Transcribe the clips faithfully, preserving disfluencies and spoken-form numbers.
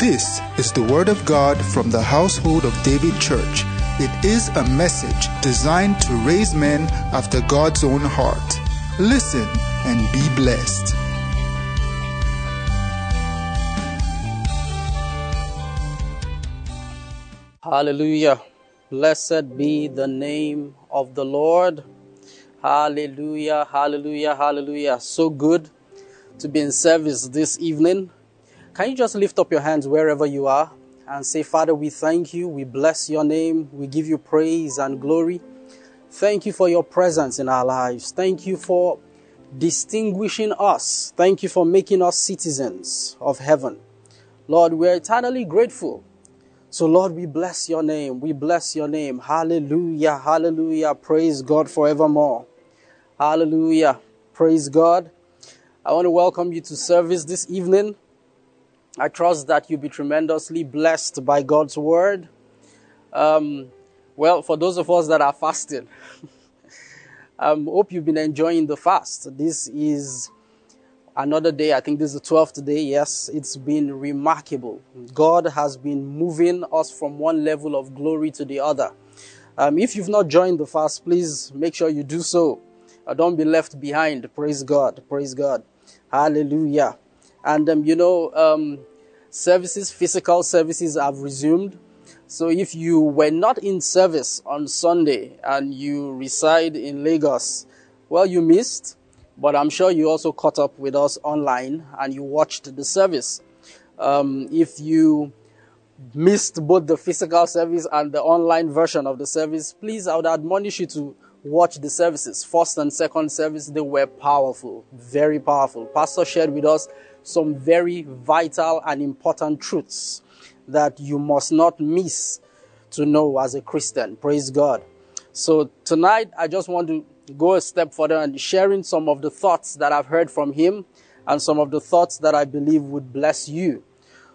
This is the Word of God from the household of David Church. It is a message designed to raise men after God's own heart. Listen and be blessed. Hallelujah. Blessed be the name of the Lord. Hallelujah, hallelujah, hallelujah. So good to be in service this evening. Can you just lift up your hands wherever you are and say, Father, we thank you, we bless your name, we give you praise and glory. Thank you for your presence in our lives. Thank you for distinguishing us. Thank you for making us citizens of heaven. Lord, we are eternally grateful. So Lord, we bless your name, we bless your name. Hallelujah, hallelujah, praise God forevermore. Hallelujah, praise God. I want to welcome you to service this evening. I trust that you'll be tremendously blessed by God's word. Um, well, for those of us that are fasting, I um, hope you've been enjoying the fast. This is another day. I think this is the twelfth day. Yes, it's been remarkable. God has been moving us from one level of glory to the other. Um, if you've not joined the fast, please make sure you do so. Uh, don't be left behind. Praise God. Praise God. Hallelujah. And, um, you know, um, services, physical services have resumed. So if you were not in service on Sunday and you reside in Lagos, well, you missed. But I'm sure you also caught up with us online and you watched the service. Um, if you missed both the physical service and the online version of the service, please, I would admonish you to watch the services. First and second service, they were powerful, very powerful. Pastor shared with us some very vital and important truths that you must not miss to know as a Christian. Praise God. So tonight, I just want to go a step further and sharing some of the thoughts that I've heard from him and some of the thoughts that I believe would bless you.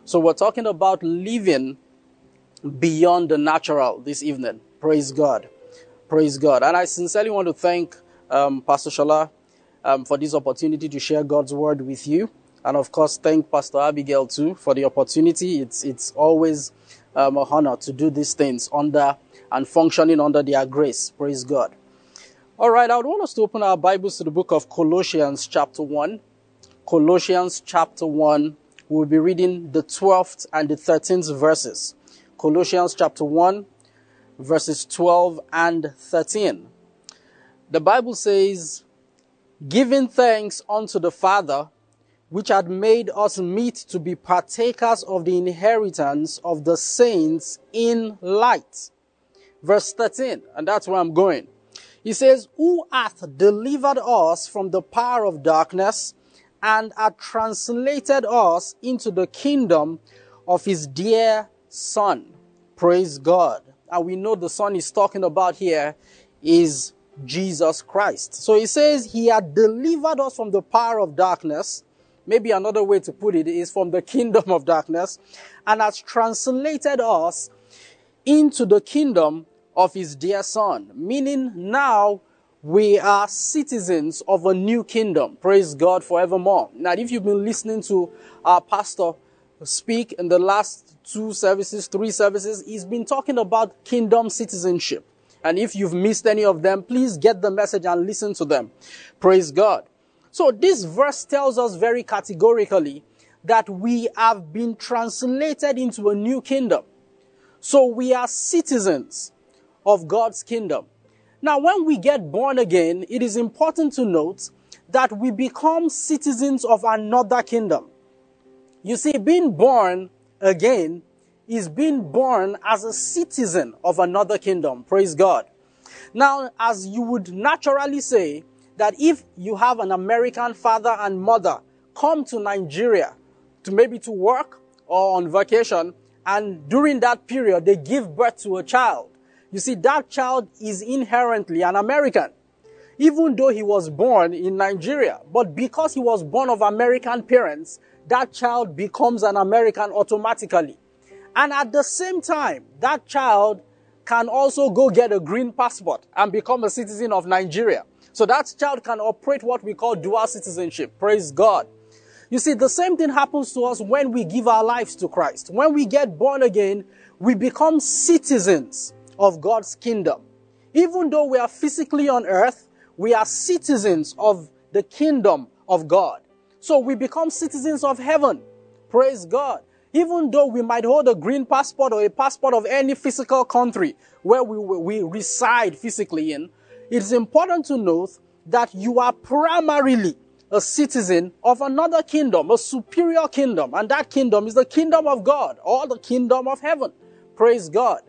So we're talking about living beyond the natural this evening. Praise God. Praise God. And I sincerely want to thank um, Pastor Shala um, for this opportunity to share God's word with you. And of course, thank Pastor Abigail too for the opportunity. It's it's always um, an honor to do these things under and functioning under their grace. Praise God. All right, I would want us to open our Bibles to the book of Colossians chapter one. Colossians chapter one, we'll be reading the twelfth and the thirteenth verses. Colossians chapter one, verses twelve and thirteen. The Bible says, giving thanks unto the Father, which had made us meet to be partakers of the inheritance of the saints in light. Verse thirteen, and that's where I'm going. He says, who hath delivered us from the power of darkness and hath translated us into the kingdom of his dear Son. Praise God. And we know the Son he's talking about here is Jesus Christ. So he says he had delivered us from the power of darkness. Maybe another way to put it is from the kingdom of darkness, and has translated us into the kingdom of his dear Son. Meaning now we are citizens of a new kingdom. Praise God forevermore. Now, if you've been listening to our pastor speak in the last two services, three services, he's been talking about kingdom citizenship. And if you've missed any of them, please get the message and listen to them. Praise God. So this verse tells us very categorically that we have been translated into a new kingdom. So we are citizens of God's kingdom. Now, when we get born again, it is important to note that we become citizens of another kingdom. You see, being born again is being born as a citizen of another kingdom. Praise God. Now, as you would naturally say, that if you have an American father and mother come to Nigeria to maybe to work or on vacation, and during that period they give birth to a child, you see, that child is inherently an American, even though he was born in Nigeria. But because he was born of American parents, that child becomes an American automatically. And at the same time, that child can also go get a green passport and become a citizen of Nigeria. So that child can operate what we call dual citizenship. Praise God. You see, the same thing happens to us when we give our lives to Christ. When we get born again, we become citizens of God's kingdom. Even though we are physically on earth, we are citizens of the kingdom of God. So we become citizens of heaven. Praise God. Even though we might hold a green passport or a passport of any physical country where we, we reside physically in, it's important to note that you are primarily a citizen of another kingdom, a superior kingdom, and that kingdom is the kingdom of God or the kingdom of heaven. Praise God.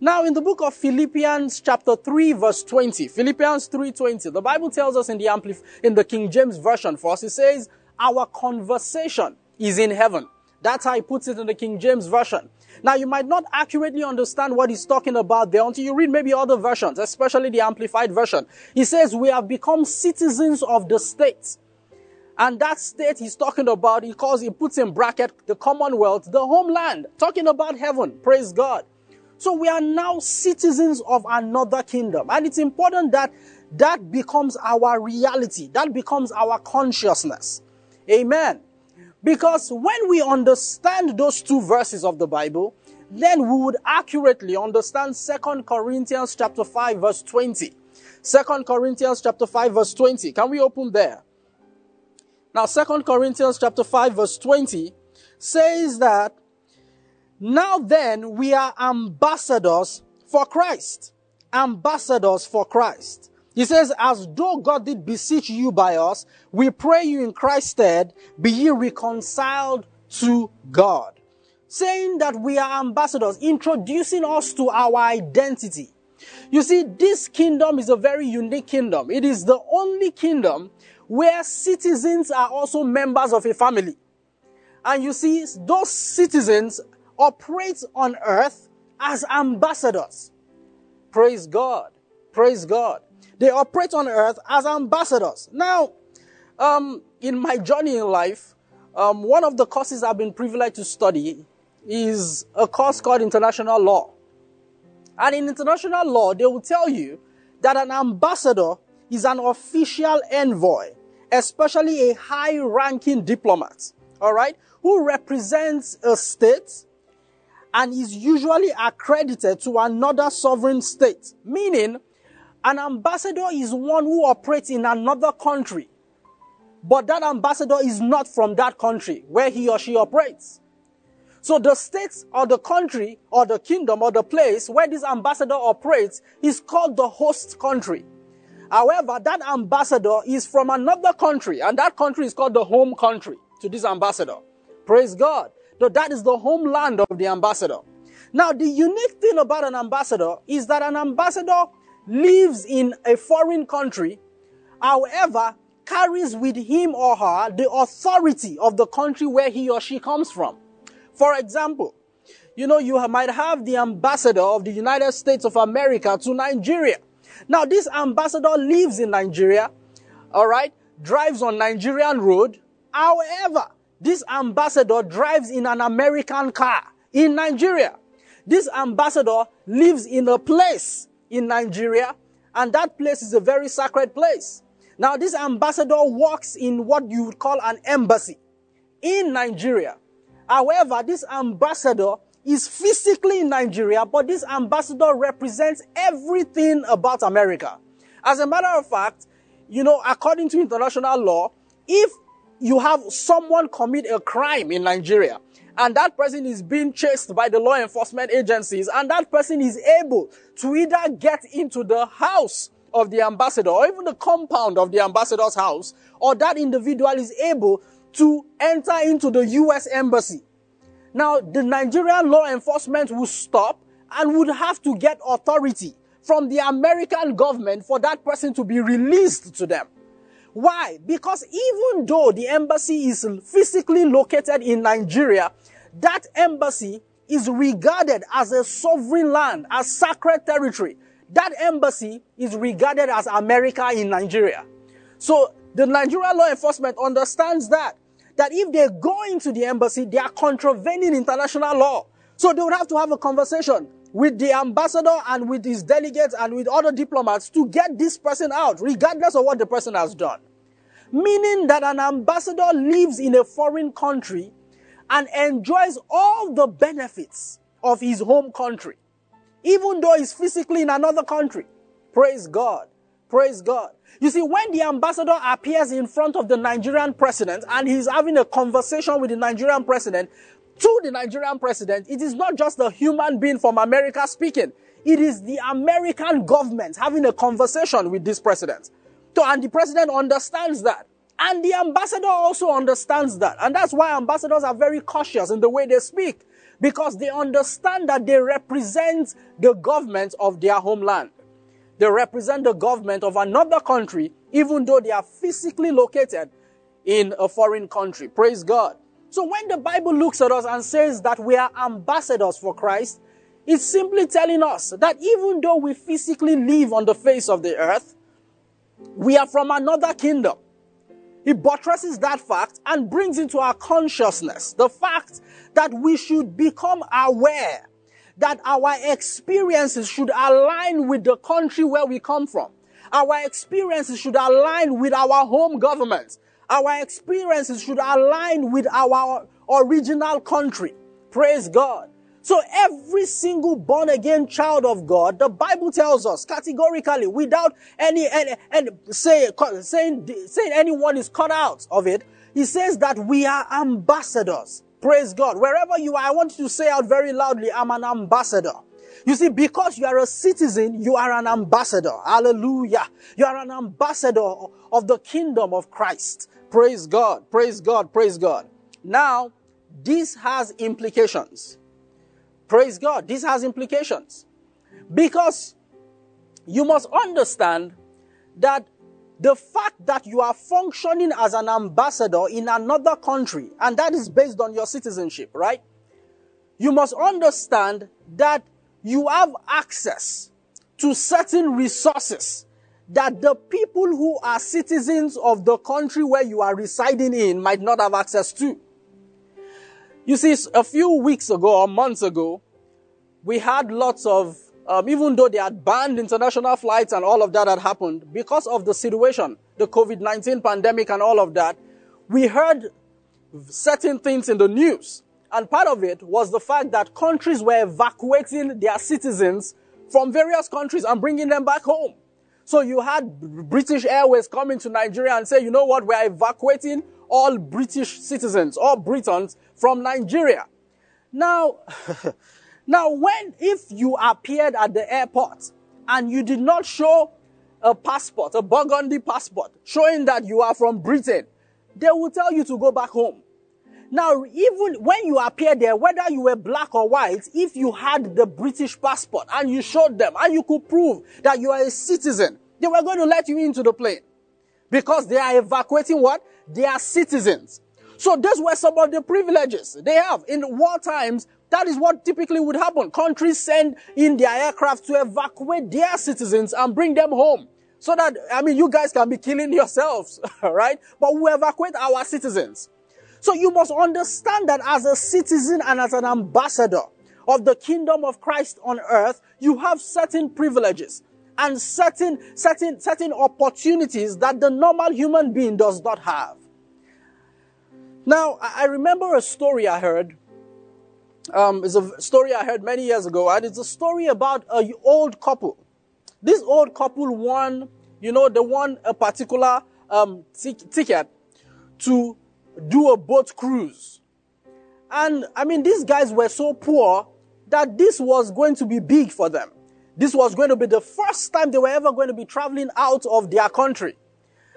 Now in the book of Philippians chapter three verse twenty, Philippians three twenty, the Bible tells us in the Amplif- in the King James Version for us, it says, our conversation is in heaven. That's how he puts it in the King James Version. Now you might not accurately understand what he's talking about there until you read maybe other versions, especially the Amplified Version. He says, we have become citizens of the state. And that state he's talking about, he calls, he puts in bracket, the commonwealth, the homeland, talking about heaven. Praise God. So we are now citizens of another kingdom. And it's important that that becomes our reality. That becomes our consciousness. Amen. Because when we understand those two verses of the Bible, then we would accurately understand Second Corinthians chapter five verse twenty. Second Corinthians chapter five verse twenty. Can we open there? Now Second Corinthians chapter five verse twenty says that, now then we are ambassadors for Christ. Ambassadors for Christ. He says, as though God did beseech you by us, we pray you in Christ's stead, be ye reconciled to God. Saying that we are ambassadors, introducing us to our identity. You see, this kingdom is a very unique kingdom. It is the only kingdom where citizens are also members of a family. And you see, those citizens operate on earth as ambassadors. Praise God. Praise God. They operate on earth as ambassadors. Now, um, in my journey in life, um, one of the courses I've been privileged to study is a course called International Law. And in International Law, they will tell you that an ambassador is an official envoy, especially a high-ranking diplomat, all right, who represents a state and is usually accredited to another sovereign state, meaning an ambassador is one who operates in another country, but that ambassador is not from that country where he or she operates. So the state or the country or the kingdom or the place where this ambassador operates is called the host country. However, that ambassador is from another country, and that country is called the home country to this ambassador. Praise God. So that is the homeland of the ambassador. Now, the unique thing about an ambassador is that an ambassador lives in a foreign country, however, carries with him or her the authority of the country where he or she comes from. For example, you know, you might have the ambassador of the United States of America to Nigeria. Now, this ambassador lives in Nigeria, all right, drives on Nigerian road. However, this ambassador drives in an American car in Nigeria. This ambassador lives in a place in Nigeria, and that place is a very sacred place. Now, this ambassador works in what you would call an embassy in Nigeria. However, this ambassador is physically in Nigeria, but this ambassador represents everything about America. As a matter of fact, you know, according to international law, if you have someone commit a crime in Nigeria, and that person is being chased by the law enforcement agencies, and that person is able to either get into the house of the ambassador or even the compound of the ambassador's house, or that individual is able to enter into the U S embassy. Now, the Nigerian law enforcement would stop and would have to get authority from the American government for that person to be released to them. Why? Because even though the embassy is physically located in Nigeria, that embassy is regarded as a sovereign land, as sacred territory. That embassy is regarded as America in Nigeria. So the Nigerian law enforcement understands that, that if they go into the embassy, they are contravening international law. So they would have to have a conversation with the ambassador and with his delegates and with other diplomats to get this person out, regardless of what the person has done. meaning that an ambassador lives in a foreign country and enjoys all the benefits of his home country, even though he's physically in another country. Praise God. Praise God. You see, when the ambassador appears in front of the Nigerian president and he's having a conversation with the Nigerian president, to the Nigerian president, it is not just a human being from America speaking. It is the American government having a conversation with this president. So, and the president understands that. And the ambassador also understands that. And that's why ambassadors are very cautious in the way they speak, because they understand that they represent the government of their homeland. They represent the government of another country, even though they are physically located in a foreign country. Praise God. So when the Bible looks at us and says that we are ambassadors for Christ, it's simply telling us that even though we physically live on the face of the earth, we are from another kingdom. He buttresses that fact and brings into our consciousness the fact that we should become aware that our experiences should align with the country where we come from. Our experiences should align with our home government. Our experiences should align with our original country. Praise God. So every single born-again child of God, the Bible tells us categorically, without any, any, any say, saying, saying anyone is cut out of it, he says that we are ambassadors. Praise God. Wherever you are, I want you to say out very loudly, I'm an ambassador. You see, because you are a citizen, you are an ambassador. Hallelujah. You are an ambassador of the kingdom of Christ. Praise God. Praise God. Praise God. Now, this has implications. Praise God. This has implications. Because you must understand that the fact that you are functioning as an ambassador in another country, and that is based on your citizenship, right? You must understand that you have access to certain resources that the people who are citizens of the country where you are residing in might not have access to. You see, a few weeks ago or months ago, we had lots of, um, even though they had banned international flights and all of that had happened, because of the situation, the COVID nineteen pandemic and all of that, we heard certain things in the news. And part of it was the fact that countries were evacuating their citizens from various countries and bringing them back home. So you had British Airways coming to Nigeria and say, you know what, we are evacuating all British citizens, all Britons from Nigeria. Now, now when, if you appeared at the airport and you did not show a passport, a Burgundy passport, showing that you are from Britain, they will tell you to go back home. Now, even when you appear there, whether you were black or white, if you had the British passport and you showed them and you could prove that you are a citizen, they were going to let you into the plane, because they are evacuating what? They are citizens. So those were some of the privileges they have. In war times, that is what typically would happen. Countries send in their aircraft to evacuate their citizens and bring them home. So that, I mean, you guys can be killing yourselves, right? But we evacuate our citizens. So you must understand that as a citizen and as an ambassador of the kingdom of Christ on earth, you have certain privileges and certain, certain, certain opportunities that the normal human being does not have. Now, I remember a story I heard. Um, it's a story I heard many years ago, and it's a story about an old couple. This old couple won, you know, they won a particular um, t- ticket to do a boat cruise. And I mean, these guys were so poor that this was going to be big for them. This was going to be the first time they were ever going to be traveling out of their country.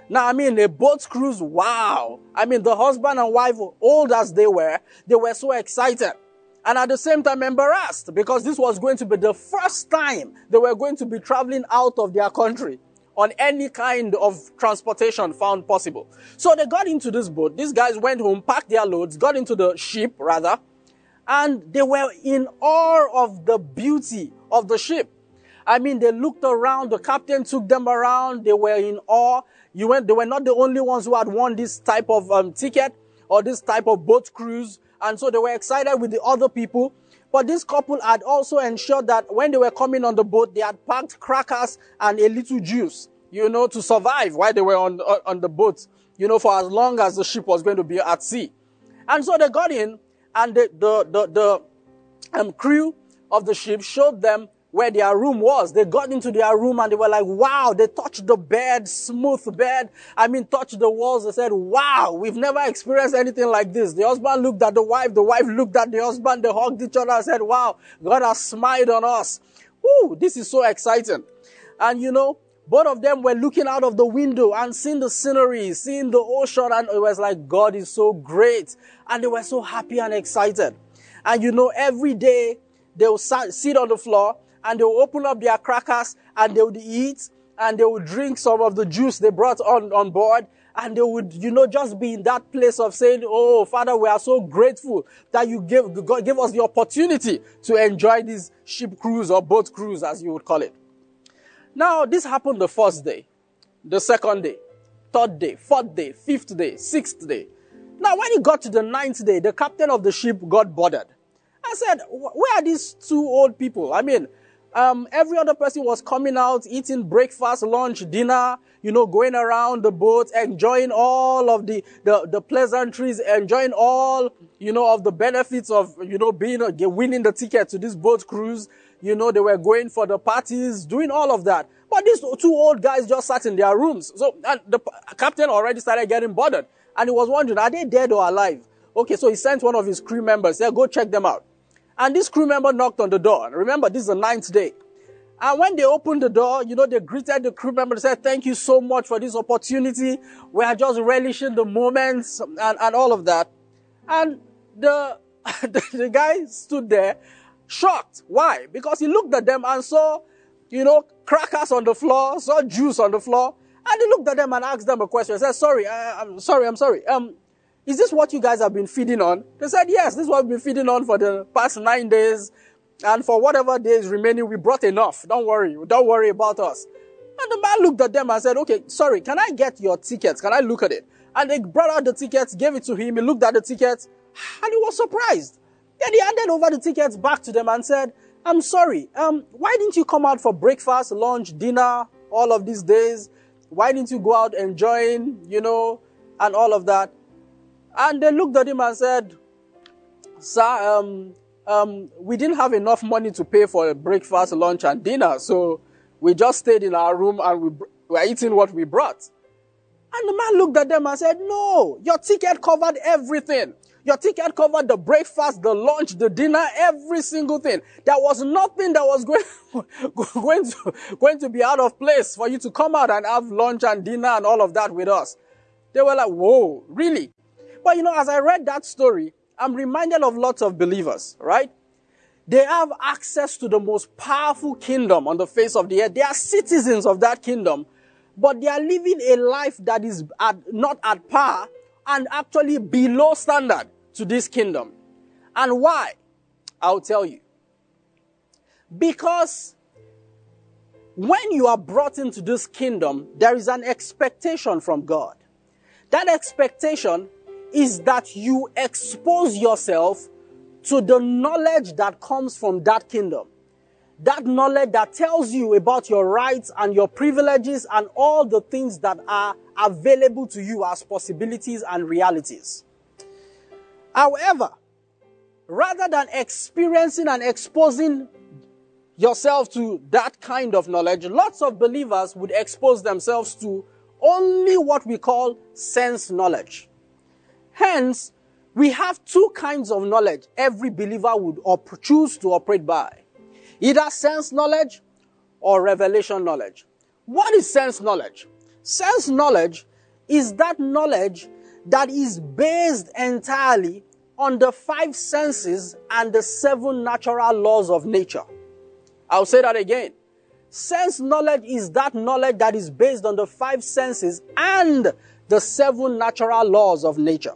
Now, I mean, a boat cruise, wow. I mean, the husband and wife, old as they were, they were so excited. And at the same time embarrassed, because this was going to be the first time they were going to be traveling out of their country on any kind of transportation found possible. So they got into this boat. These guys went home, packed their loads, got into the ship, rather, and they were in awe of the beauty of the ship. I mean, they looked around, the captain took them around, they were in awe. You went, they were not the only ones who had won this type of um, ticket or this type of boat cruise, and so they were excited with the other people. But this couple had also ensured that when they were coming on the boat, they had packed crackers and a little juice, you know, to survive while they were on on the boat, you know, for as long as the ship was going to be at sea. And so they got in, and the the the, the um, crew of the ship showed them where their room was. They got into their room and they were like, wow, they touched the bed, smooth bed. I mean, touched the walls. They said, wow, we've never experienced anything like this. The husband looked at the wife. The wife looked at the husband. They hugged each other and said, wow, God has smiled on us. Woo, this is so exciting. And you know, both of them were looking out of the window and seeing the scenery, seeing the ocean. And it was like, God is so great. And they were so happy and excited. And you know, every day they would sit on the floor and they would open up their crackers and they would eat and they would drink some of the juice they brought on, on board. And they would, you know, just be in that place of saying, oh, Father, we are so grateful that you gave, God gave us the opportunity to enjoy this ship cruise or boat cruise, as you would call it. Now, this happened the first day, the second day, third day, fourth day, fifth day, sixth day. Now, when it got to the ninth day, the captain of the ship got bothered. I said, where are these two old people? I mean, um, every other person was coming out, eating breakfast, lunch, dinner, you know, going around the boat, enjoying all of the, the, the pleasantries, enjoying all, you know, of the benefits of, you know, being, winning the ticket to this boat cruise. You know, they were going for the parties, doing all of that. But these two old guys just sat in their rooms. So and the captain already started getting bothered. And he was wondering, are they dead or alive? Okay, so he sent one of his crew members, said, go check them out. And this crew member knocked on the door. Remember, this is the ninth day. And when they opened the door, you know, they greeted the crew member and said, thank you so much for this opportunity. We are just relishing the moments and, and all of that. And the, the, the guy stood there, shocked. Why? Because he looked at them and saw, you know, crackers on the floor, saw juice on the floor. And he looked at them and asked them a question. He said, sorry, I, I'm sorry, I'm sorry. Um, is this what you guys have been feeding on? They said, yes, this is what we've been feeding on for the past nine days. And for whatever days remaining, we brought enough. Don't worry. Don't worry about us. And the man looked at them and said, okay, sorry, can I get your tickets? Can I look at it? And they brought out the tickets, gave it to him. He looked at the tickets and he was surprised. Then he handed over the tickets back to them and said, I'm sorry, um, why didn't you come out for breakfast, lunch, dinner, all of these days? Why didn't you go out enjoying, you know, and all of that? And they looked at him and said, sir, um, um, we didn't have enough money to pay for breakfast, lunch, and dinner. So we just stayed in our room and we br- were eating what we brought. And the man looked at them and said, no, your ticket covered everything. Your ticket covered the breakfast, the lunch, the dinner, every single thing. There was nothing that was going, going, to, going to be out of place for you to come out and have lunch and dinner and all of that with us. They were like, whoa, really? But you know, as I read that story, I'm reminded of lots of believers, right? They have access to the most powerful kingdom on the face of the earth. They are citizens of that kingdom, but they are living a life that is at, not at par and actually below standard to this kingdom. And why? I'll tell you. Because when you are brought into this kingdom, there is an expectation from God. That expectation is that you expose yourself to the knowledge that comes from that kingdom. That knowledge that tells you about your rights and your privileges and all the things that are available to you as possibilities and realities. However, rather than experiencing and exposing yourself to that kind of knowledge, lots of believers would expose themselves to only what we call sense knowledge. Hence, we have two kinds of knowledge every believer would op- choose to operate by. Either sense knowledge or revelation knowledge. What is sense knowledge? Sense knowledge is that knowledge that is based entirely on the five senses and the seven natural laws of nature. I'll say that again. Sense knowledge is that knowledge that is based on the five senses and the seven natural laws of nature.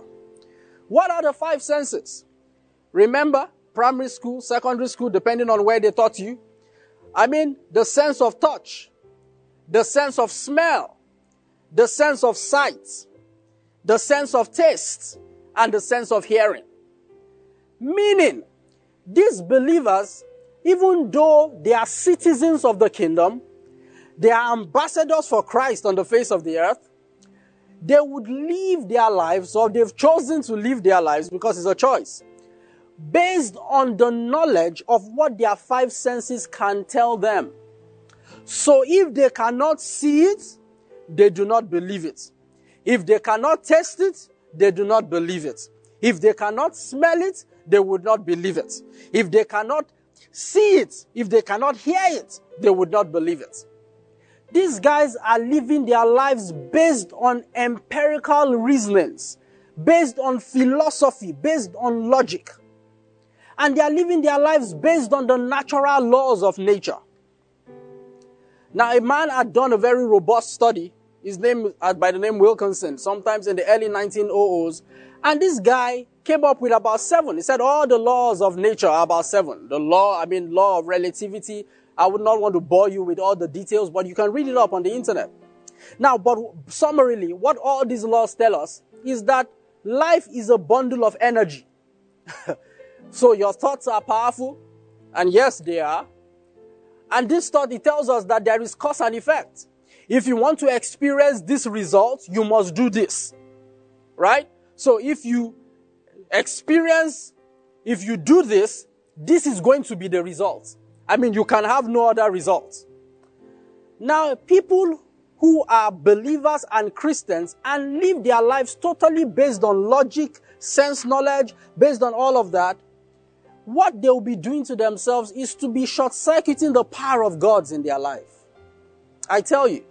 What are the five senses? Remember, primary school, secondary school, depending on where they taught you. I mean, the sense of touch, the sense of smell, the sense of sight, the sense of taste, and the sense of hearing. Meaning, these believers, even though they are citizens of the kingdom, they are ambassadors for Christ on the face of the earth, they would live their lives, or they've chosen to live their lives because it's a choice, based on the knowledge of what their five senses can tell them. So if they cannot see it, they do not believe it. If they cannot taste it, they do not believe it. If they cannot smell it, they would not believe it. If they cannot see it, if they cannot hear it, they would not believe it. These guys are living their lives based on empirical reasonings, based on philosophy, based on logic. And they are living their lives based on the natural laws of nature. Now, a man had done a very robust study. His name, by the name Wilkinson, sometimes in the early nineteen hundreds. And this guy came up with about seven. He said all the laws of nature are about seven. The law, I mean, law of relativity. I would not want to bore you with all the details, but you can read it up on the internet. Now, but summarily, what all these laws tell us is that life is a bundle of energy. So your thoughts are powerful, and yes, they are. And this study tells us that there is cause and effect. If you want to experience this result, you must do this, right? So if you experience, if you do this, this is going to be the result. I mean, you can have no other result. Now, people who are believers and Christians and live their lives totally based on logic, sense knowledge, based on all of that, what they will be doing to themselves is to be short-circuiting the power of God in their life. I tell you.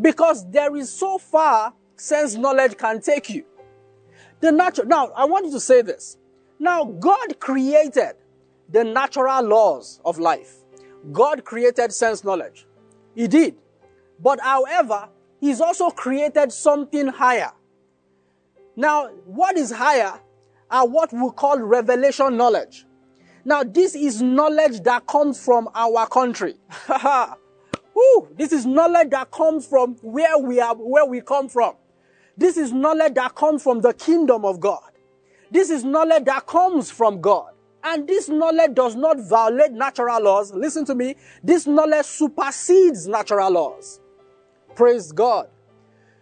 Because there is so far sense knowledge can take you. The natural. Now, I want you to say this. Now, God created the natural laws of life. God created sense knowledge. He did. But however, He's also created something higher. Now, what is higher are what we call revelation knowledge. Now, this is knowledge that comes from our country. Ooh, this is knowledge that comes from where we are, where we come from. This is knowledge that comes from the kingdom of God. This is knowledge that comes from God. And this knowledge does not violate natural laws. Listen to me. This knowledge supersedes natural laws. Praise God.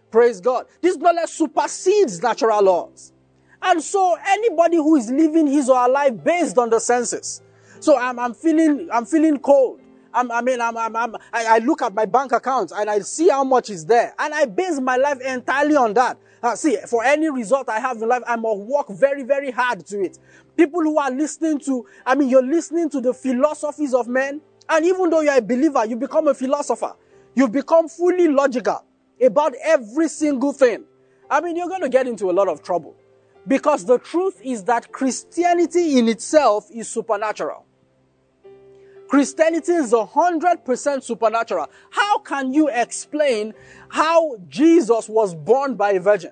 Praise God. This knowledge supersedes natural laws. And so anybody who is living his or her life based on the senses. So I'm, I'm feeling, I'm feeling cold. I'm, I mean, I'm, I'm, I'm, I, I look at my bank account and I see how much is there. And I base my life entirely on that. Uh, see, for any result I have in life, I must work very, very hard to it. People who are listening to, I mean, you're listening to the philosophies of men. And even though you're a believer, you become a philosopher. You become fully logical about every single thing. I mean, you're going to get into a lot of trouble. Because the truth is that Christianity in itself is supernatural. Christianity is one hundred percent supernatural. How can you explain how Jesus was born by a virgin?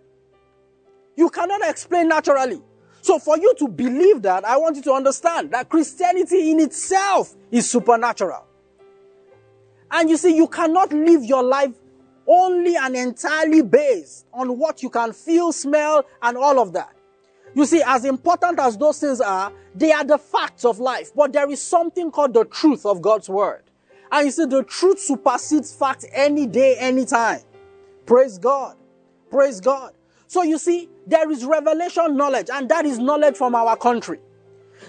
You cannot explain naturally. So for you to believe that, I want you to understand that Christianity in itself is supernatural. And you see, you cannot live your life only and entirely based on what you can feel, smell, and all of that. You see, as important as those things are, they are the facts of life. But there is something called the truth of God's word. And you see, the truth supersedes fact any day, any time. Praise God. Praise God. So you see, there is revelation knowledge, and that is knowledge from our country.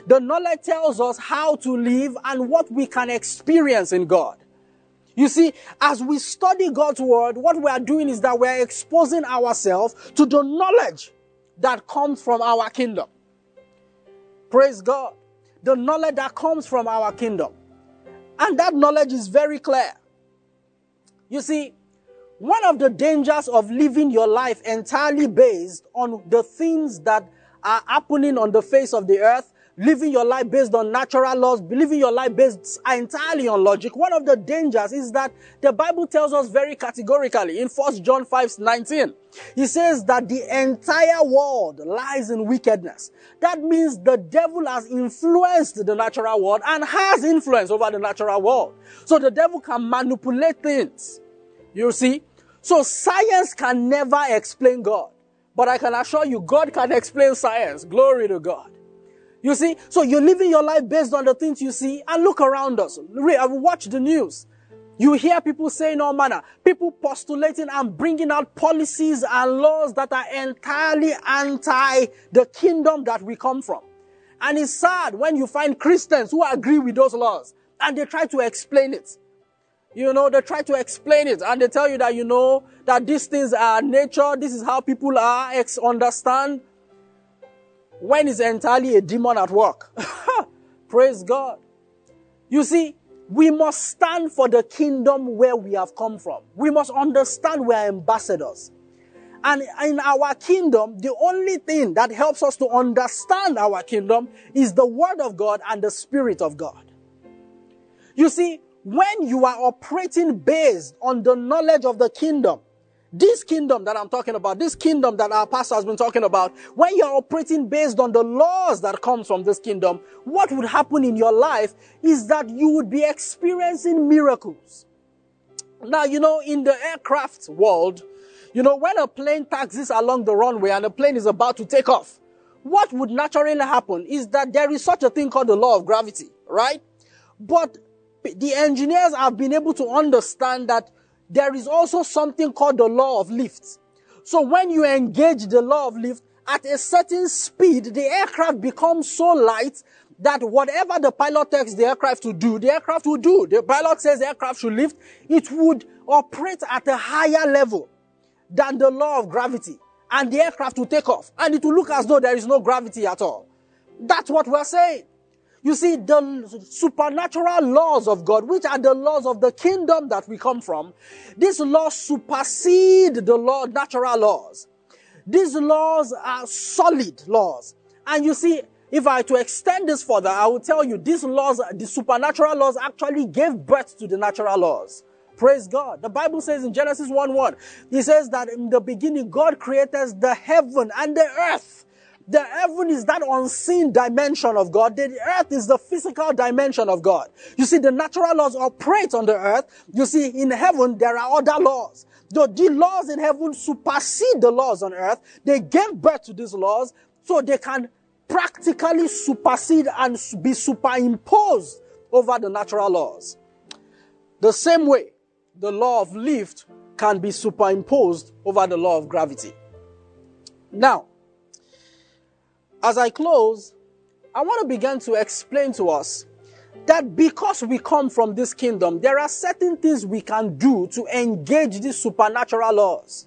The knowledge tells us how to live and what we can experience in God. You see, as we study God's word, what we are doing is that we are exposing ourselves to the knowledge that comes from our kingdom. Praise God. The knowledge that comes from our kingdom. And that knowledge is very clear. You see, one of the dangers of living your life entirely based on the things that are happening on the face of the earth, living your life based on natural laws, living your life based entirely on logic, one of the dangers is that the Bible tells us very categorically in First John five nineteen. He says that the entire world lies in wickedness. That means the devil has influenced the natural world and has influence over the natural world. So the devil can manipulate things. You see? So science can never explain God. But I can assure you, God can explain science. Glory to God. You see? So you're living your life based on the things you see. And look around us. Watch the news. You hear people saying all manner, people postulating and bringing out policies and laws that are entirely anti the kingdom that we come from. And it's sad when you find Christians who agree with those laws and they try to explain it. You know, they try to explain it and they tell you that, you know, that these things are nature, this is how people are, ex- understand. When is entirely a demon at work? Praise God. You see, we must stand for the kingdom where we have come from. We must understand we are ambassadors. And in our kingdom, the only thing that helps us to understand our kingdom is the Word of God and the Spirit of God. You see, when you are operating based on the knowledge of the kingdom, this kingdom that I'm talking about, this kingdom that our pastor has been talking about, when you're operating based on the laws that comes from this kingdom, what would happen in your life is that you would be experiencing miracles. Now, you know, in the aircraft world, you know, when a plane taxis along the runway and a plane is about to take off, what would naturally happen is that there is such a thing called the law of gravity, right? But the engineers have been able to understand that there is also something called the law of lift. So when you engage the law of lift, at a certain speed, the aircraft becomes so light that whatever the pilot tells the aircraft to do, the aircraft will do. The pilot says the aircraft should lift. It would operate at a higher level than the law of gravity. And the aircraft will take off. And it will look as though there is no gravity at all. That's what we're saying. You see, the supernatural laws of God, which are the laws of the kingdom that we come from, these laws supersede the law, natural laws. These laws are solid laws. And you see, if I were to extend this further, I will tell you these laws, the supernatural laws actually gave birth to the natural laws. Praise God. The Bible says in Genesis one one, it says that in the beginning God created the heaven and the earth. The heaven is that unseen dimension of God. The earth is the physical dimension of God. You see, the natural laws operate on the earth. You see, in heaven, there are other laws. Though the laws in heaven supersede the laws on earth, they gave birth to these laws so they can practically supersede and be superimposed over the natural laws. The same way, the law of lift can be superimposed over the law of gravity. Now, as I close, I want to begin to explain to us that because we come from this kingdom, there are certain things we can do to engage these supernatural laws.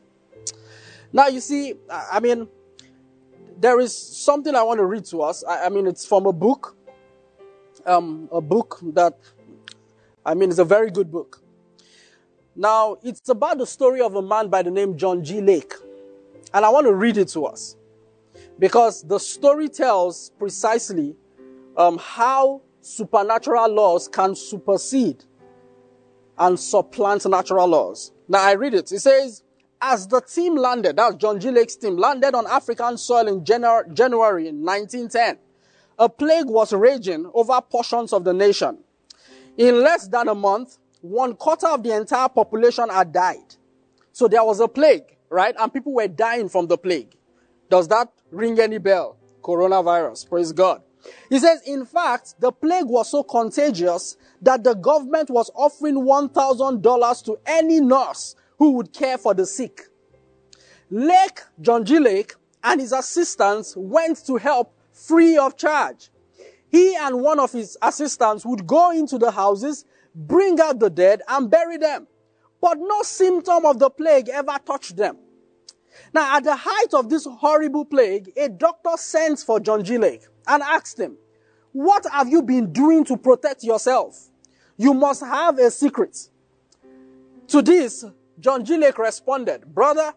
Now, you see, I mean, there is something I want to read to us. I, I mean, it's from a book, um, a book that, I mean, it's a very good book. Now, it's about the story of a man by the name John G. Lake. And I want to read it to us, because the story tells precisely um, how supernatural laws can supersede and supplant natural laws. Now, I read it. It says, as the team landed, that's John G. Lake's team, landed on African soil in January, January nineteen ten, a plague was raging over portions of the nation. In less than a month, one quarter of the entire population had died. So there was a plague, right? And people were dying from the plague. Does that ring any bell? Coronavirus. Praise God. He says, in fact, the plague was so contagious that the government was offering one thousand dollars to any nurse who would care for the sick. Lake, John G. Lake, and his assistants went to help free of charge. He and one of his assistants would go into the houses, bring out the dead, and bury them. But no symptom of the plague ever touched them. Now, at the height of this horrible plague, a doctor sent for John G. Lake and asked him, what have you been doing to protect yourself? You must have a secret. To this, John G. Lake responded, brother,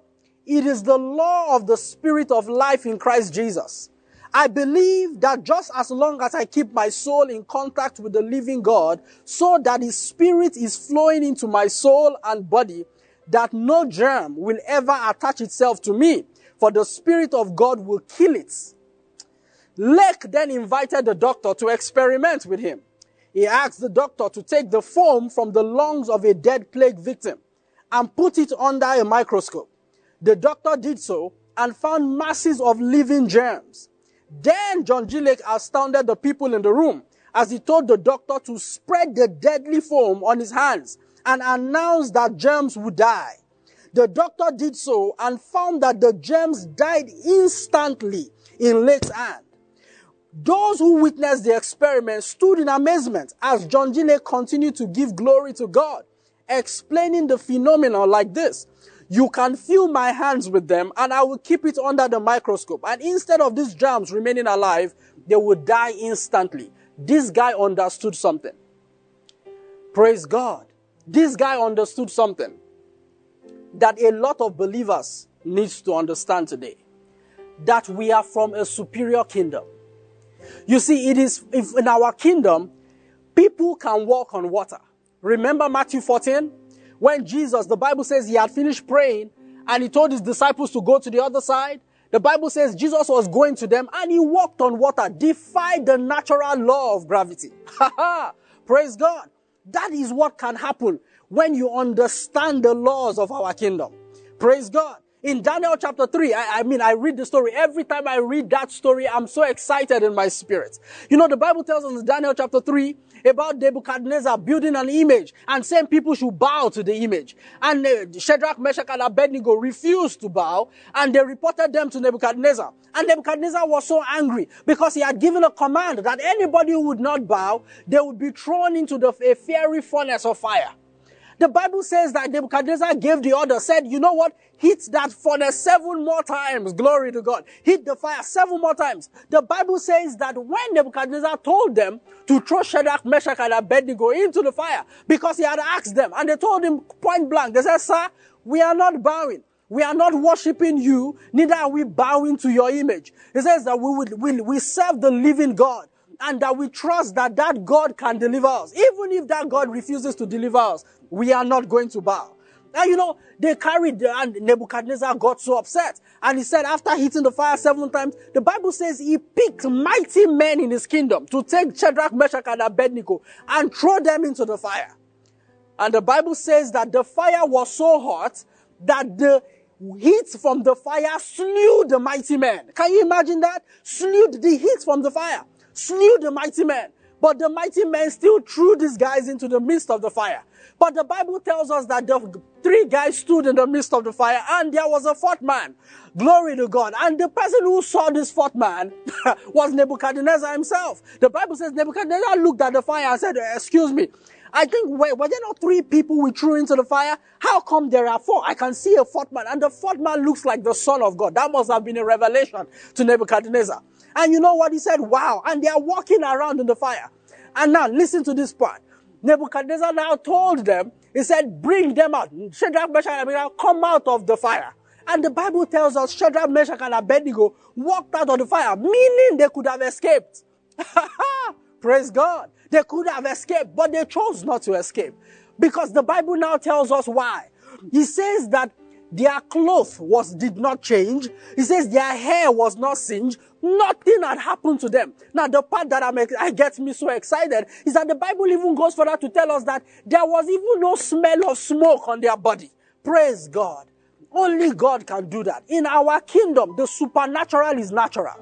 it is the law of the Spirit of life in Christ Jesus. I believe that just as long as I keep my soul in contact with the living God, so that His Spirit is flowing into my soul and body, that no germ will ever attach itself to me, for the Spirit of God will kill it. Lake then invited the doctor to experiment with him. He asked the doctor to take the foam from the lungs of a dead plague victim and put it under a microscope. The doctor did so and found masses of living germs. Then John G. Lake astounded the people in the room as he told the doctor to spread the deadly foam on his hands and announced that James would die. The doctor did so and found that the James died instantly in Lake's hand. Those who witnessed the experiment stood in amazement as John G. Lake continued to give glory to God, explaining the phenomenon like this. You can feel my hands with them and I will keep it under the microscope. And instead of these germs remaining alive, they will die instantly. This guy understood something. Praise God. This guy understood something that a lot of believers need to understand today. That we are from a superior kingdom. You see, it is if in our kingdom, people can walk on water. Remember Matthew fourteen? When Jesus, the Bible says he had finished praying and he told his disciples to go to the other side. The Bible says Jesus was going to them and he walked on water, defied the natural law of gravity. Praise God. That is what can happen when you understand the laws of our kingdom. Praise God. In Daniel chapter three, I, I mean, I read the story. Every time I read that story, I'm so excited in my spirit. You know, the Bible tells us in Daniel chapter three about Nebuchadnezzar building an image and saying people should bow to the image. And uh, Shadrach, Meshach, and Abednego refused to bow, and they reported them to Nebuchadnezzar. And Nebuchadnezzar was so angry because he had given a command that anybody who would not bow, they would be thrown into the, a fiery furnace of fire. The Bible says that Nebuchadnezzar gave the order, said, you know what? Hit that furnace seven more times. Glory to God. Hit the fire seven more times. The Bible says that when Nebuchadnezzar told them to throw Shadrach, Meshach, and Abednego into the fire, because he had asked them, and they told him point blank, they said, sir, we are not bowing. We are not worshiping you, neither are we bowing to your image. It says that we will, we, we serve the living God. And that we trust that that God can deliver us. Even if that God refuses to deliver us, we are not going to bow. And you know, they carried, and Nebuchadnezzar got so upset. And he said, after hitting the fire seven times, the Bible says he picked mighty men in his kingdom to take Shadrach, Meshach, and Abednego and throw them into the fire. And the Bible says that the fire was so hot that the heat from the fire slew the mighty men. Can you imagine that? Slewed the heat from the fire. Slew the mighty men, but the mighty men still threw these guys into the midst of the fire. But the Bible tells us that the three guys stood in the midst of the fire and there was a fourth man. Glory to God. And the person who saw this fourth man was Nebuchadnezzar himself. The Bible says Nebuchadnezzar looked at the fire and said, excuse me, I think, wait, were there not three people we threw into the fire? How come there are four? I can see a fourth man. And the fourth man looks like the Son of God. That must have been a revelation to Nebuchadnezzar. And you know what he said? Wow. And they are walking around in the fire. And now listen to this part. Nebuchadnezzar now told them, he said, bring them out. Shadrach, Meshach, and Abednego, come out of the fire. And the Bible tells us Shadrach, Meshach, and Abednego walked out of the fire, meaning they could have escaped. Praise God. They could have escaped, but they chose not to escape. Because the Bible now tells us why. He says that their cloth was, did not change. He says their hair was not singed. Nothing had happened to them. Now, the part that I'm, I gets me so excited is that the Bible even goes further to tell us that there was even no smell of smoke on their body. Praise God. Only God can do that. In our kingdom, the supernatural is natural.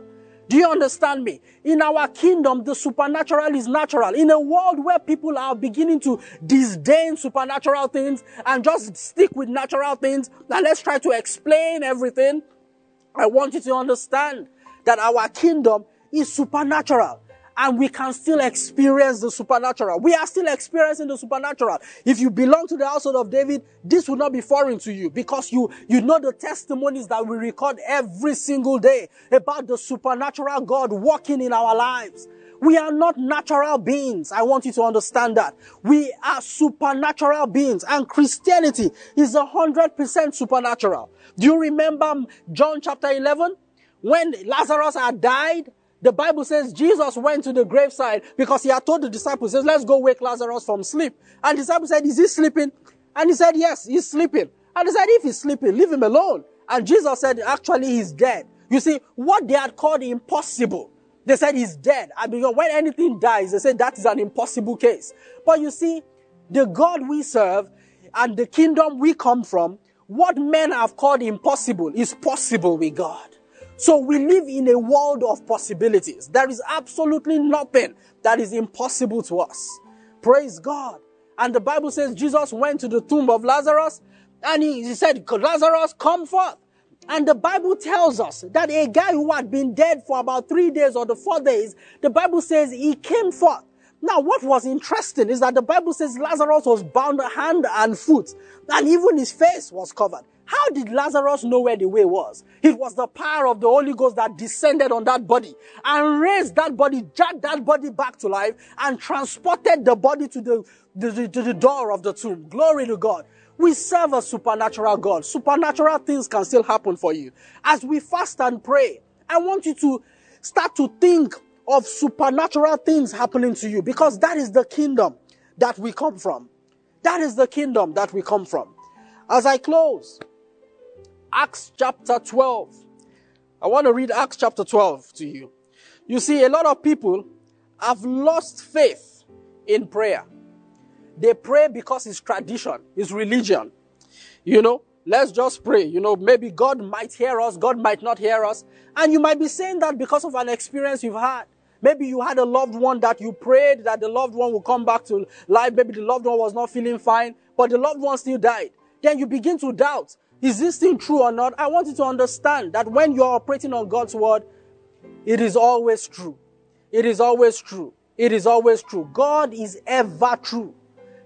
Do you understand me? In our kingdom, the supernatural is natural. In a world where people are beginning to disdain supernatural things and just stick with natural things, now let's try to explain everything. I want you to understand that our kingdom is supernatural and we can still experience the supernatural. We are still experiencing the supernatural. If you belong to the household of David, this will not be foreign to you because you, you know the testimonies that we record every single day about the supernatural God working in our lives. We are not natural beings. I want you to understand that. We are supernatural beings and Christianity is one hundred percent supernatural. Do you remember John chapter eleven? When Lazarus had died, the Bible says Jesus went to the graveside because he had told the disciples, says, let's go wake Lazarus from sleep. And the disciples said, is he sleeping? And he said, yes, he's sleeping. And he said, if he's sleeping, leave him alone. And Jesus said, actually, he's dead. You see, what they had called impossible, they said he's dead. I mean, when anything dies, they said that is an impossible case. But you see, the God we serve and the kingdom we come from, what men have called impossible is possible with God. So we live in a world of possibilities. There is absolutely nothing that is impossible to us. Praise God. And the Bible says Jesus went to the tomb of Lazarus and he, he said, Lazarus, come forth. And the Bible tells us that a guy who had been dead for about three days or the four days, the Bible says he came forth. Now, what was interesting is that the Bible says Lazarus was bound hand and foot, and even his face was covered. How did Lazarus know where the way was? It was the power of the Holy Ghost that descended on that body and raised that body, dragged that body back to life, and transported the body to the, the, to the door of the tomb. Glory to God. We serve a supernatural God. Supernatural things can still happen for you. As we fast and pray, I want you to start to think of supernatural things happening to you, because that is the kingdom that we come from. That is the kingdom that we come from. As I close, Acts chapter twelve. I want to read Acts chapter twelve to you. You see, a lot of people have lost faith in prayer. They pray because it's tradition, it's religion. You know, let's just pray. You know, maybe God might hear us, God might not hear us. And you might be saying that because of an experience you've had. Maybe you had a loved one that you prayed that the loved one will come back to life. Maybe the loved one was not feeling fine, but the loved one still died. Then you begin to doubt, is this thing true or not? I want you to understand that when you're operating on God's word, it is always true. It is always true. It is always true. God is ever true.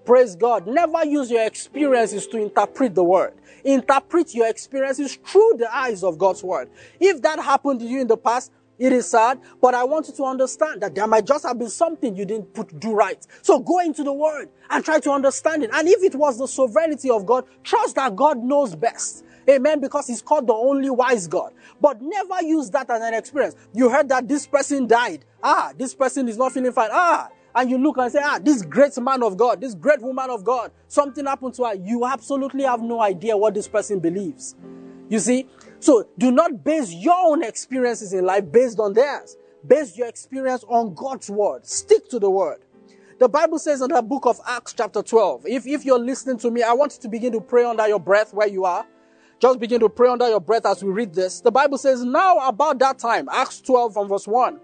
Praise God. Never use your experiences to interpret the word. Interpret your experiences through the eyes of God's word. If that happened to you in the past, it is sad, but I want you to understand that there might just have been something you didn't put, do right. So go into the word and try to understand it. And if it was the sovereignty of God, trust that God knows best. Amen, because he's called the only wise God. But never use that as an experience. You heard that this person died. Ah, this person is not feeling fine. Ah, and you look and say, ah, this great man of God, this great woman of God, something happened to her. You absolutely have no idea what this person believes. You see? So do not base your own experiences in life based on theirs. Base your experience on God's word. Stick to the word. The Bible says in the book of Acts chapter twelve, if, if you're listening to me, I want you to begin to pray under your breath where you are. Just begin to pray under your breath as we read this. The Bible says, now about that time, Acts twelve from verse one,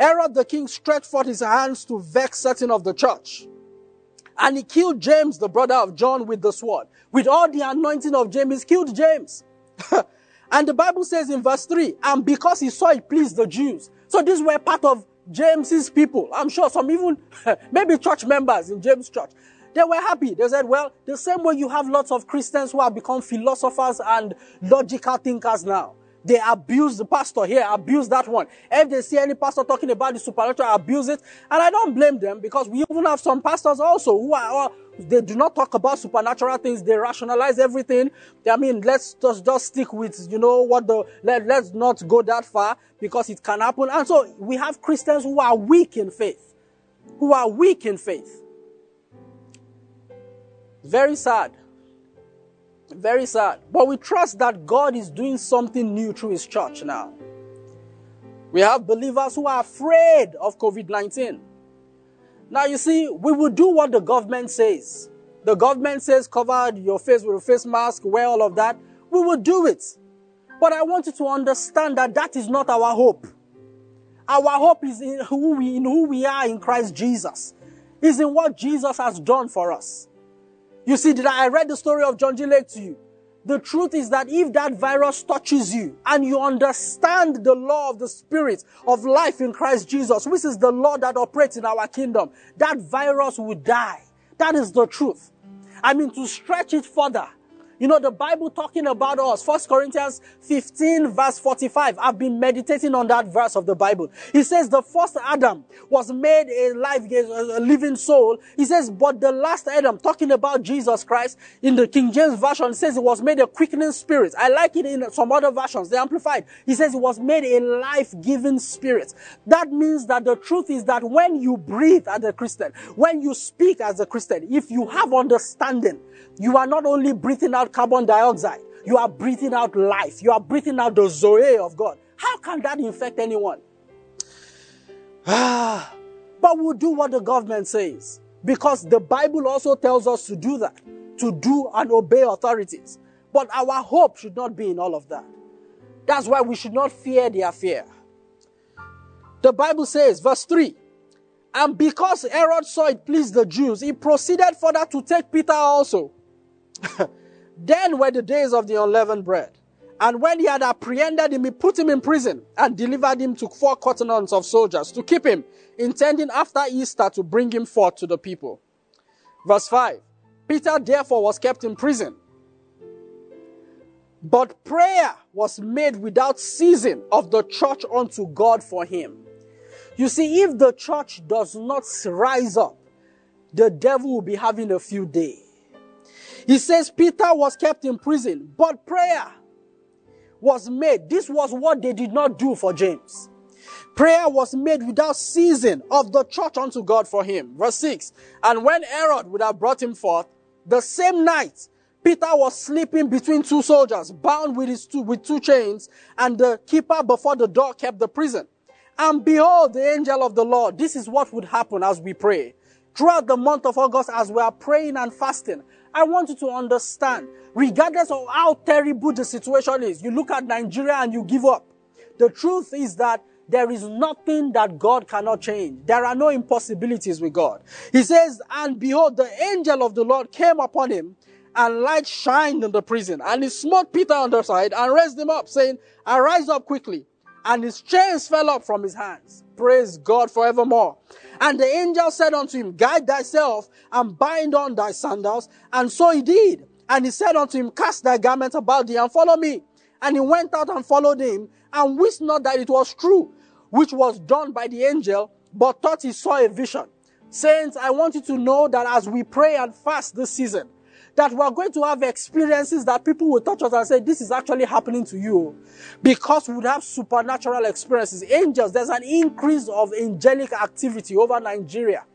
Herod the king stretched forth his hands to vex certain of the church. And he killed James, the brother of John, with the sword. With all the anointing of James, he killed James. And the Bible says in verse three, and because he saw it pleased the Jews. So these were part of James's people. I'm sure some even, maybe church members in James' church. They were happy. They said, well, the same way you have lots of Christians who have become philosophers and logical thinkers now. They abuse the pastor here, abuse that one. If they see any pastor talking about the supernatural, abuse it. And I don't blame them, because we even have some pastors also who are, they do not talk about supernatural things. They rationalize everything. I mean, let's just, just stick with, you know, what the, let, let's not go that far because it can happen. And so we have Christians who are weak in faith, who are weak in faith. Very sad. Very sad. But we trust that God is doing something new through his church now. We have believers who are afraid of COVID nineteen. Now you see, we will do what the government says. The government says cover your face with a face mask, wear all of that. We will do it. But I want you to understand that that is not our hope. Our hope is in who we, in who we are in Christ Jesus. It's in what Jesus has done for us. You see, did I, I read the story of John G. Lake to you? The truth is that if that virus touches you and you understand the law of the Spirit of life in Christ Jesus, which is the law that operates in our kingdom, that virus will die. That is the truth. I mean, to stretch it further, you know, the Bible talking about us, First Corinthians fifteen verse forty-five, I've been meditating on that verse of the Bible. It says the first Adam was made a life, a living soul. It says, but the last Adam, talking about Jesus Christ, in the King James Version, it says it was made a quickening spirit. I like it in some other versions, they amplified. It says it was made a life-giving spirit. That means that the truth is that when you breathe as a Christian, when you speak as a Christian, if you have understanding, you are not only breathing out carbon dioxide, you are breathing out life, you are breathing out the Zoe of God. How can that infect anyone? Ah, but we'll do what the government says, because the Bible also tells us to do that, to do and obey authorities. But our hope should not be in all of that. That's why we should not fear their fear. The Bible says, verse three, And because Herod saw it pleased the Jews, he proceeded further to take Peter also. Then were the days of the unleavened bread. And when he had apprehended him, he put him in prison and delivered him to four covenants of soldiers to keep him, intending after Easter to bring him forth to the people. Verse five. Peter therefore was kept in prison. But prayer was made without ceasing of the church unto God for him. You see, if the church does not rise up, the devil will be having a field day. He says Peter was kept in prison, but prayer was made. This was what they did not do for James. Prayer was made without ceasing of the church unto God for him. Verse six, and when Herod would have brought him forth, the same night Peter was sleeping between two soldiers, bound with his two, with two chains, and the keeper before the door kept the prison. And behold, the angel of the Lord. This is what would happen as we pray. Throughout the month of August, as we are praying and fasting, I want you to understand, regardless of how terrible the situation is, you look at Nigeria and you give up. The truth is that there is nothing that God cannot change. There are no impossibilities with God. He says, and behold, the angel of the Lord came upon him, and light shined in the prison. And he smote Peter on the side and raised him up, saying, arise up quickly. And his chains fell up from his hands. Praise God forevermore. And the angel said unto him, guide thyself and bind on thy sandals. And so he did. And he said unto him, cast thy garment about thee and follow me. And he went out and followed him, and wist not that it was true, which was done by the angel, but thought he saw a vision. Saints, I want you to know that as we pray and fast this season, that we're going to have experiences that people will touch us and say, this is actually happening to you. Because we would have supernatural experiences. Angels, there's an increase of angelic activity over Nigeria.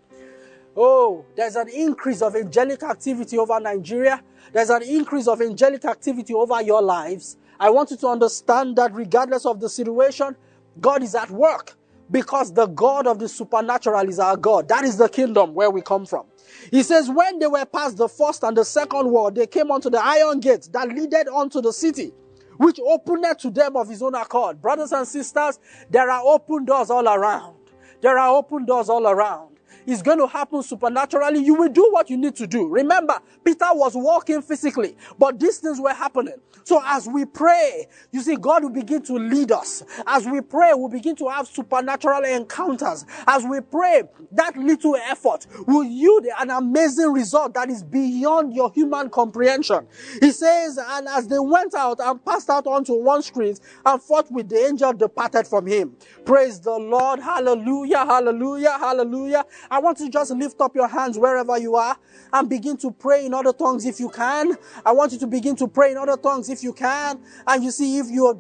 Oh, there's an increase of angelic activity over Nigeria. There's an increase of angelic activity over your lives. I want you to understand that regardless of the situation, God is at work. Because the God of the supernatural is our God. That is the kingdom where we come from. He says, when they were past the first and the second wall, they came unto the iron gate that leaded unto the city, which opened to them of his own accord. Brothers and sisters, there are open doors all around. There are open doors all around. It's going to happen supernaturally. You will do what you need to do. Remember, Peter was walking physically, but these things were happening. So as we pray, you see, God will begin to lead us. As we pray, we'll begin to have supernatural encounters. As we pray, that little effort will yield an amazing result that is beyond your human comprehension. He says, and as they went out and passed out onto one street, and forthwith the angel departed from him. Praise the Lord. Hallelujah, hallelujah, hallelujah. I want you to just lift up your hands wherever you are and begin to pray in other tongues if you can. I want you to begin to pray in other tongues if you can. And you see, if you're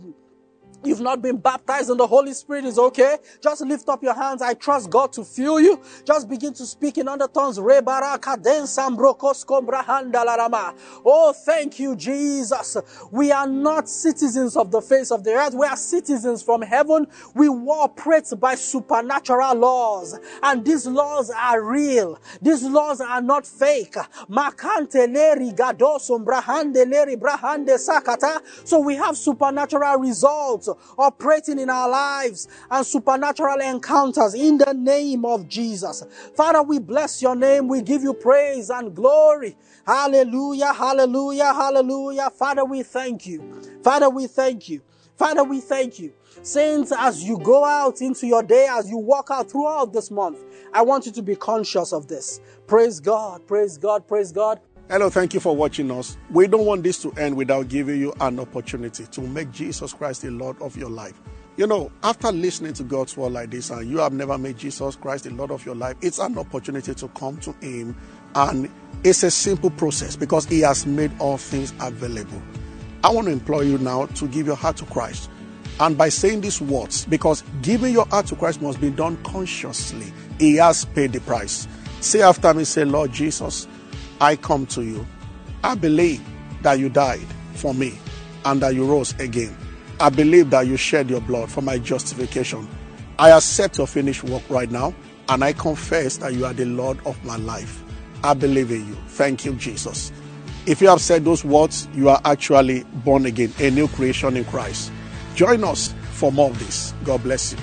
You've not been baptized in the Holy Spirit, is okay. Just lift up your hands. I trust God to fill you. Just begin to speak in other tongues. Oh, thank you, Jesus. We are not citizens of the face of the earth. We are citizens from heaven. We operate by supernatural laws. And these laws are real. These laws are not fake. So we have supernatural results operating in our lives and supernatural encounters in the name of Jesus. Father, we bless your name. We give you praise and glory. Hallelujah, hallelujah, hallelujah. Father, we thank you. Father, we thank you. Father, we thank you. Saints, as you go out into your day, as you walk out throughout this month, I want you to be conscious of this. Praise God, praise God, praise God. Hello, thank you for watching us. We don't want this to end without giving you an opportunity to make Jesus Christ the Lord of your life. You know, after listening to God's word like this and you have never made Jesus Christ the Lord of your life, it's an opportunity to come to him, and it's a simple process because he has made all things available. I want to implore you now to give your heart to Christ. And by saying these words, because giving your heart to Christ must be done consciously. He has paid the price. Say after me, say, Lord Jesus, I come to you. I believe that you died for me and that you rose again. I believe that you shed your blood for my justification. I accept your finished work right now, and I confess that you are the Lord of my life. I believe in you. Thank you, Jesus. If you have said those words, you are actually born again, a new creation in Christ. Join us for more of this. God bless you.